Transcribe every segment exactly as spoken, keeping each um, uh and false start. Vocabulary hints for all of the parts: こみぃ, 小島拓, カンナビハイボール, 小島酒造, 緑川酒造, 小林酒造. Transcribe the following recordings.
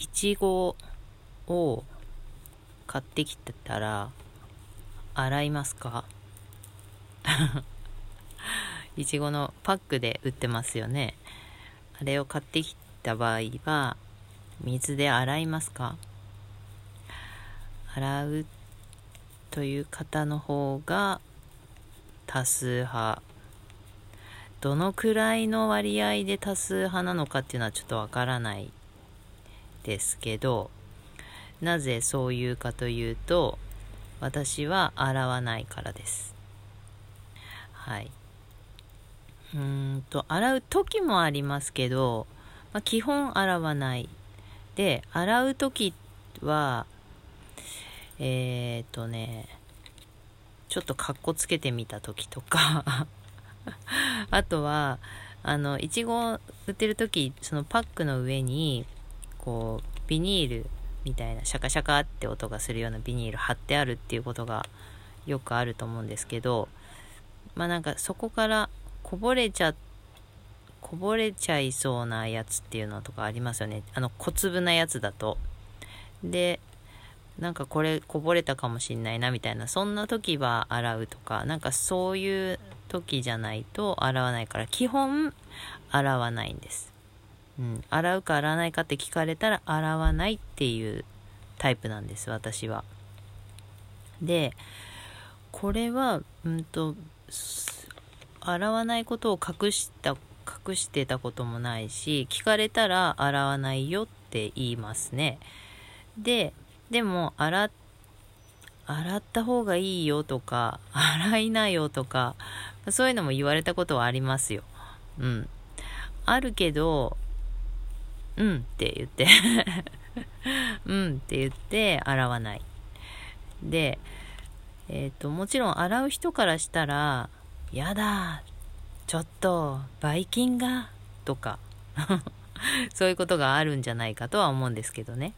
イチゴを買ってきてたら洗いますか？イチゴのパックで売ってますよね。あれを買ってきた場合は水で洗いますか？洗うという方の方が多数派。どのくらいの割合で多数派なのかっていうのはちょっとわからないですけど、なぜそういうかというと、私は洗わないからです。はい。うーんと、洗う時もありますけど、まあ、基本洗わない。で、洗う時は、えーっとね、ちょっとカッコつけてみた時とか、あとは、あの、いちご売ってる時、そのパックの上に、こう、ビニールみたいな、シャカシャカって音がするようなビニール貼ってあるっていうことがよくあると思うんですけど、まあなんかそこからこぼれちゃ、こぼれちゃいそうなやつっていうのとかありますよね。あの、小粒なやつだと。で、なんかこれこぼれたかもしんないなみたいな、そんな時は洗うとか、なんかそういう時じゃないと洗わないから、基本洗わないんです。うん、洗うか洗わないかって聞かれたら洗わないっていうタイプなんです、私は。で、これは、うんと、洗わないことを隠した、隠してたこともないし、聞かれたら洗わないよって言いますね。で、でも洗、洗った方がいいよとか、洗いなよとか、そういうのも言われたことはありますよ。うん。あるけど、うんって言って、うんって言って洗わない。で、えっと、もちろん洗う人からしたら、やだ、ちょっと、ばい菌が、とか、そういうことがあるんじゃないかとは思うんですけどね。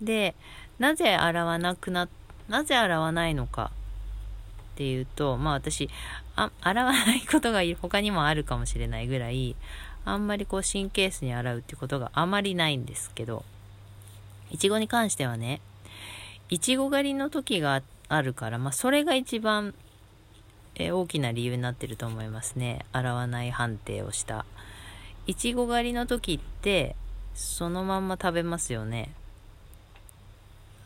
で、なぜ洗わなくな、なぜ洗わないのかっていうと、まあ私、あ、洗わないことが他にもあるかもしれないぐらい、あんまりこう神経質に洗うってことがあまりないんですけど、いちごに関してはね、いちご狩りの時があるから、まあそれが一番え大きな理由になってると思いますね。洗わない判定をした。いちご狩りの時って、そのまんま食べますよね。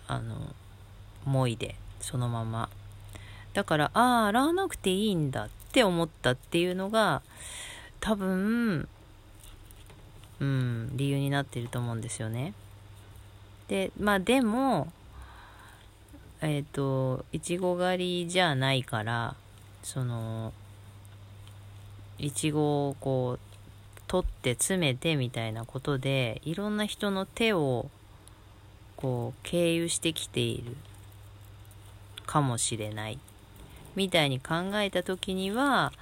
あの、もいで、そのまま。だから、ああ、洗わなくていいんだって思ったっていうのが、多分、うん、理由になってると思うんですよね。で、まあでも、えっと、いちご狩りじゃないから、その、いちごをこう、取って詰めてみたいなことで、いろんな人の手を、こう経由してきているかもしれないみたいに考えた時には、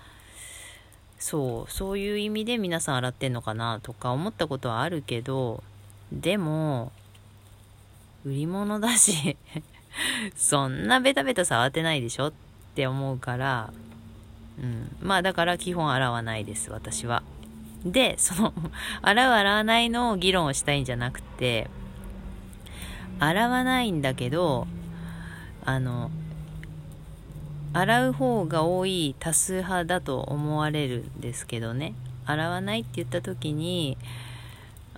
そうそういう意味で皆さん洗ってんのかなとか思ったことはあるけど、でも売り物だしそんなベタベタ触ってないでしょって思うから、うん、まあだから基本洗わないです、私は。で、その洗う洗わないの議論をしたいんじゃなくて、洗わないんだけど、あの、洗う方が多い多数派だと思われるんですけどね。洗わないって言った時に、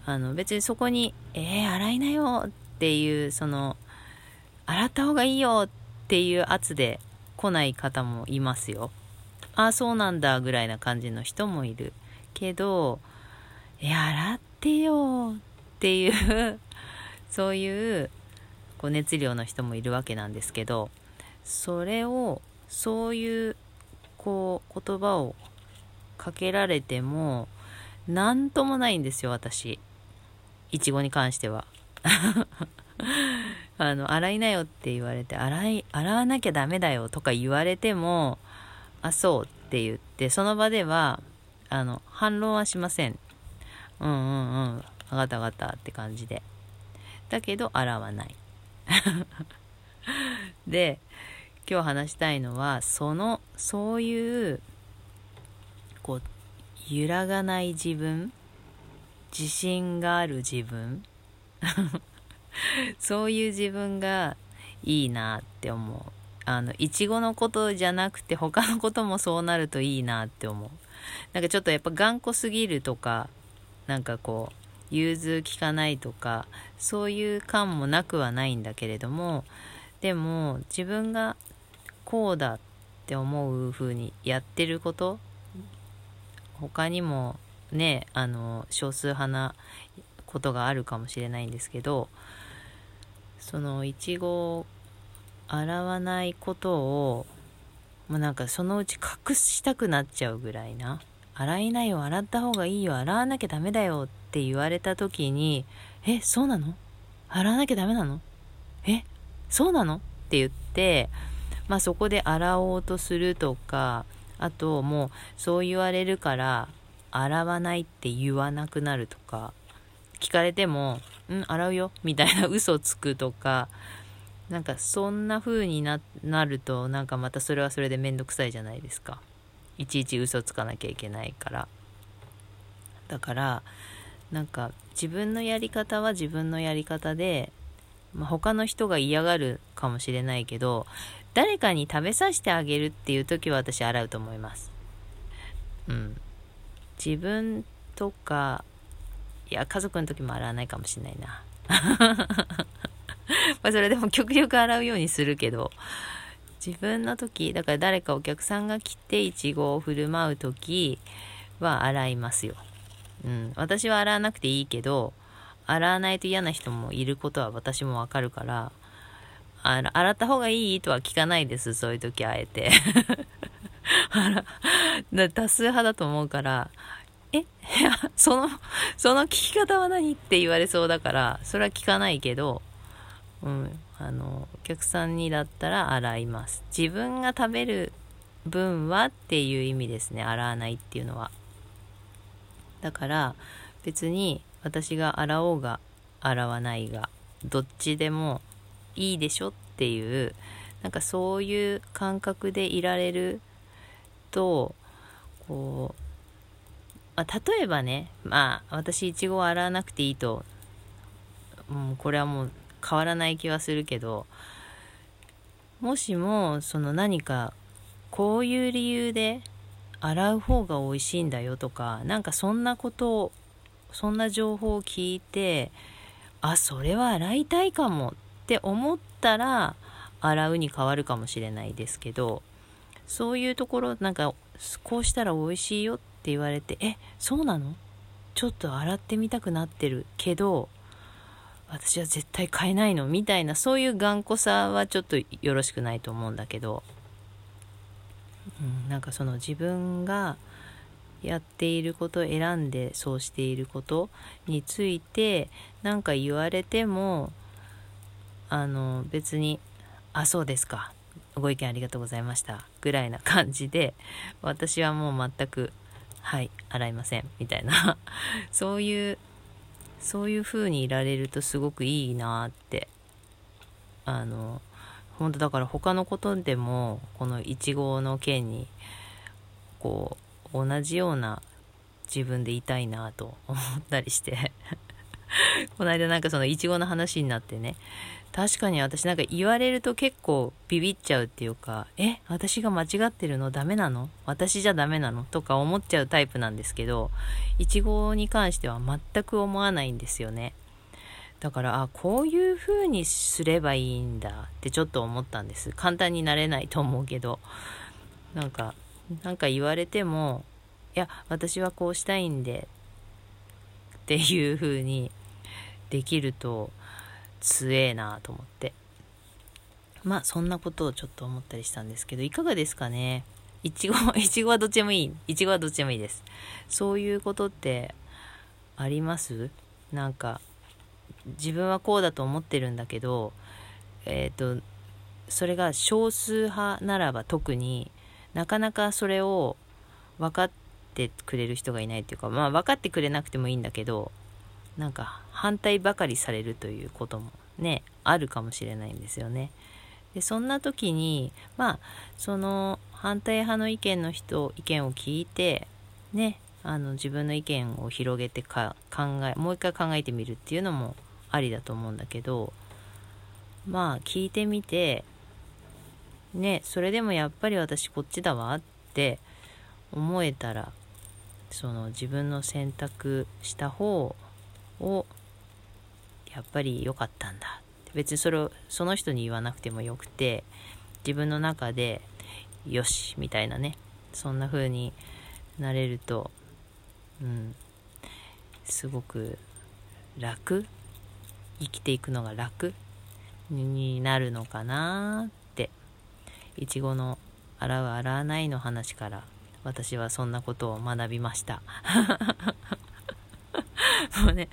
あの、別にそこに、えー、洗いなよっていう、その、洗った方がいいよっていう圧で来ない方もいますよ。ああ、そうなんだぐらいな感じの人もいるけど、えー、洗ってよっていう、そういう、こう熱量の人もいるわけなんですけど、それを、そういう、こう、言葉をかけられても、なんともないんですよ、私。いちごに関しては。あの、洗いなよって言われて、洗い、洗わなきゃダメだよとか言われても、あ、そうって言って、その場では、あの、反論はしません。うんうんうん、あがったあがったって感じで。だけど洗わないで、今日話したいのは、そのそういうこう揺らがない自分、自信がある自分そういう自分がいいなって思う。あのいちごのことじゃなくて他のこともそうなるといいなって思う。なんかちょっとやっぱ頑固すぎるとか、なんかこう融通きかないとか、そういう感もなくはないんだけれども、でも自分がこうだって思う風にやってること、他にもね、あの少数派なことがあるかもしれないんですけど、そのいちごを洗わないことをもうなんかそのうち隠したくなっちゃうぐらいな、洗いなよ、洗った方がいいよ、洗わなきゃダメだよって言われた時に、え、そうなの？洗わなきゃダメなの？え、そうなの？って言って、まあ、そこで洗おうとするとか、あともうそう言われるから洗わないって言わなくなるとか、聞かれてもうん洗うよみたいな嘘つくとか、なんかそんな風に な, なるとなんかまたそれはそれでめんどくさいじゃないですか。いちいち嘘つかなきゃいけないから。だからなんか自分のやり方は自分のやり方で、まあ、他の人が嫌がるかもしれないけど、誰かに食べさせてあげるっていう時は私洗うと思います。うん、自分とか、いや家族の時も洗わないかもしれないな。まあそれでも極力洗うようにするけど、自分の時だから誰かお客さんが来ていちごを振る舞う時は洗いますよ。うん、私は洗わなくていいけど、洗わないと嫌な人もいることは私もわかるから、あら洗った方がいいとは聞かないです。そういう時あえてあら多数派だと思うから、えそのその聞き方は何って言われそうだから、それは聞かないけど、うん、あのお客さんにだったら洗います。自分が食べる分はっていう意味ですね。洗わないっていうのは。だから別に私が洗おうが洗わないがどっちでもいいでしょっていう、なんかそういう感覚でいられると、こう、まあ、例えばね、まあ私いちごを洗わなくていいと、うん、これはもう変わらない気はするけど、もしもその何かこういう理由で洗う方が美味しいんだよとか、なんかそんなことを、そんな情報を聞いて、あ、それは洗いたいかもって思ったら洗うに変わるかもしれないですけど、そういうところ、なんかこうしたら美味しいよって言われて、え、そうなの？ちょっと洗ってみたくなってるけど私は絶対買えないのみたいな、そういう頑固さはちょっとよろしくないと思うんだけど、うん、なんかその自分がやっていることを選んでそうしていることについてなんか言われても、あの別に、あ、そうですか、ご意見ありがとうございましたぐらいな感じで、私はもう全く、はい、洗いませんみたいなそういうそういう風にいられるとすごくいいなって。あの本当だから他のことでもこのいちごの件にこう同じような自分でいたいなと思ったりしてこの間なんかそのイチゴの話になってね、確かに私なんか言われると結構ビビっちゃうっていうか、え、私が間違ってるの？ダメなの？私じゃダメなの？とか思っちゃうタイプなんですけど、イチゴに関しては全く思わないんですよね。だから、あ、こういう風にすればいいんだってちょっと思ったんです。簡単になれないと思うけど、なんかなんか言われても、いや私はこうしたいんでっていう風にできると強えなと思って、まあそんなことをちょっと思ったりしたんですけど、いかがですかね。いちごいちごはどっちでもいいいちごはどっちでもいいです。そういうことってあります？なんか自分はこうだと思ってるんだけど、えっとそれが少数派ならば特になかなかそれを分かってくれる人がいないというか、まあ分かってくれなくてもいいんだけど、なんか反対ばかりされるということもね、あるかもしれないんですよね。で、そんな時に、まあその反対派の意見の人、意見を聞いてね、あの自分の意見を広げてか考え、もう一回考えてみるっていうのもありだと思うんだけど、まあ聞いてみてね、それでもやっぱり私こっちだわって思えたら、その自分の選択した方をやっぱり良かったんだ、別にそれをその人に言わなくてもよくて、自分の中でよしみたいなね、そんな風になれると、うん、すごく楽、生きていくのが楽になるのかなって、いちごの洗う洗わないの話から私はそんなことを学びましたもうね、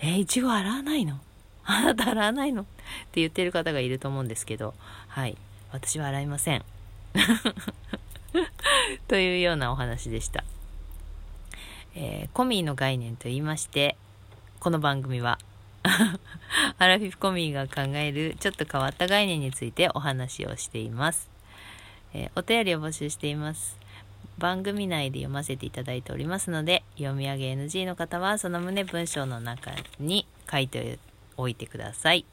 え、いちご洗わないの？あなた洗わないの？って言ってる方がいると思うんですけど、はい、私は洗いませんというようなお話でした、えー、コミーの概念と言いまして、この番組はアラフィフコミーが考えるちょっと変わった概念についてお話をしています、えー、お便りを募集しています。番組内で読ませていただいておりますので、読み上げ エヌジー の方はその旨文章の中に書いておいてください。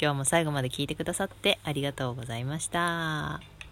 今日も最後まで聞いてくださってありがとうございました。